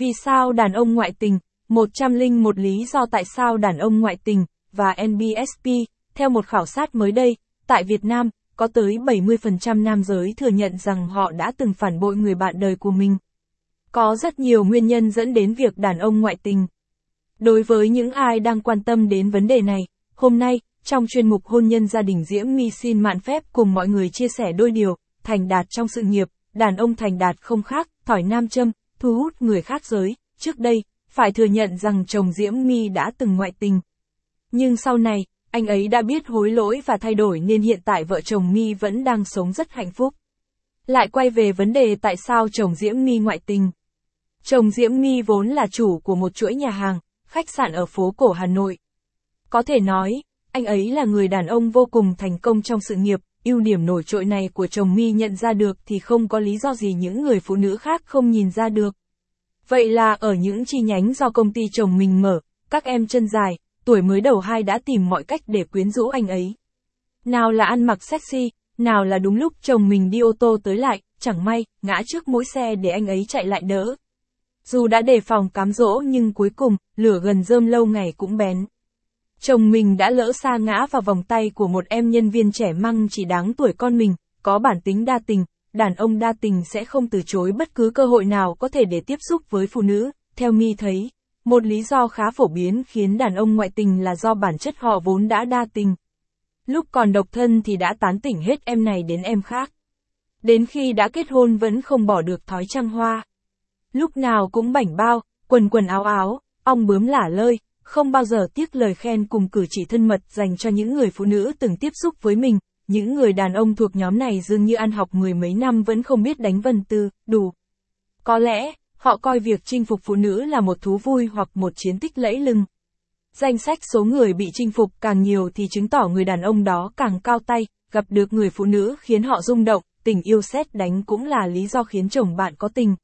Vì sao đàn ông ngoại tình? 101 lý do tại sao đàn ông ngoại tình, và NBSP, theo một khảo sát mới đây, tại Việt Nam, có tới 70% nam giới thừa nhận rằng họ đã từng phản bội người bạn đời của mình. Có rất nhiều nguyên nhân dẫn đến việc đàn ông ngoại tình. Đối với những ai đang quan tâm đến vấn đề này, hôm nay, trong chuyên mục Hôn nhân gia đình Diễm My xin mạn phép cùng mọi người chia sẻ đôi điều, thành đạt trong sự nghiệp, đàn ông thành đạt không khác, thỏi nam châm, thu hút người khác giới. Trước đây, phải thừa nhận rằng chồng Diễm My đã từng ngoại tình. Nhưng sau này, anh ấy đã biết hối lỗi và thay đổi nên hiện tại vợ chồng My vẫn đang sống rất hạnh phúc. Lại quay về vấn đề tại sao chồng Diễm My ngoại tình. Chồng Diễm My vốn là chủ của một chuỗi nhà hàng, khách sạn ở phố cổ Hà Nội. Có thể nói, anh ấy là người đàn ông vô cùng thành công trong sự nghiệp, ưu điểm nổi trội này của chồng My nhận ra được thì không có lý do gì những người phụ nữ khác không nhìn ra được. Vậy là ở những chi nhánh do công ty chồng mình mở, các em chân dài, tuổi mới đầu hai đã tìm mọi cách để quyến rũ anh ấy. Nào là ăn mặc sexy, nào là đúng lúc chồng mình đi ô tô tới lại, chẳng may, ngã trước mỗi xe để anh ấy chạy lại đỡ. Dù đã đề phòng cám dỗ nhưng cuối cùng, lửa gần rơm lâu ngày cũng bén. Chồng mình đã lỡ sa ngã vào vòng tay của một em nhân viên trẻ măng chỉ đáng tuổi con mình, có bản tính đa tình, đàn ông đa tình sẽ không từ chối bất cứ cơ hội nào có thể để tiếp xúc với phụ nữ. Theo My thấy, một lý do khá phổ biến khiến đàn ông ngoại tình là do bản chất họ vốn đã đa tình. Lúc còn độc thân thì đã tán tỉnh hết em này đến em khác. Đến khi đã kết hôn vẫn không bỏ được thói trăng hoa. Lúc nào cũng bảnh bao, quần quần áo áo, ong bướm lả lơi, không bao giờ tiếc lời khen cùng cử chỉ thân mật dành cho những người phụ nữ từng tiếp xúc với mình. Những người đàn ông thuộc nhóm này dường như ăn học mười mấy năm vẫn không biết đánh vần từ, đủ. Có lẽ, họ coi việc chinh phục phụ nữ là một thú vui hoặc một chiến tích lẫy lừng. Danh sách số người bị chinh phục càng nhiều thì chứng tỏ người đàn ông đó càng cao tay, gặp được người phụ nữ khiến họ rung động, tình yêu sét đánh cũng là lý do khiến chồng bạn có tình.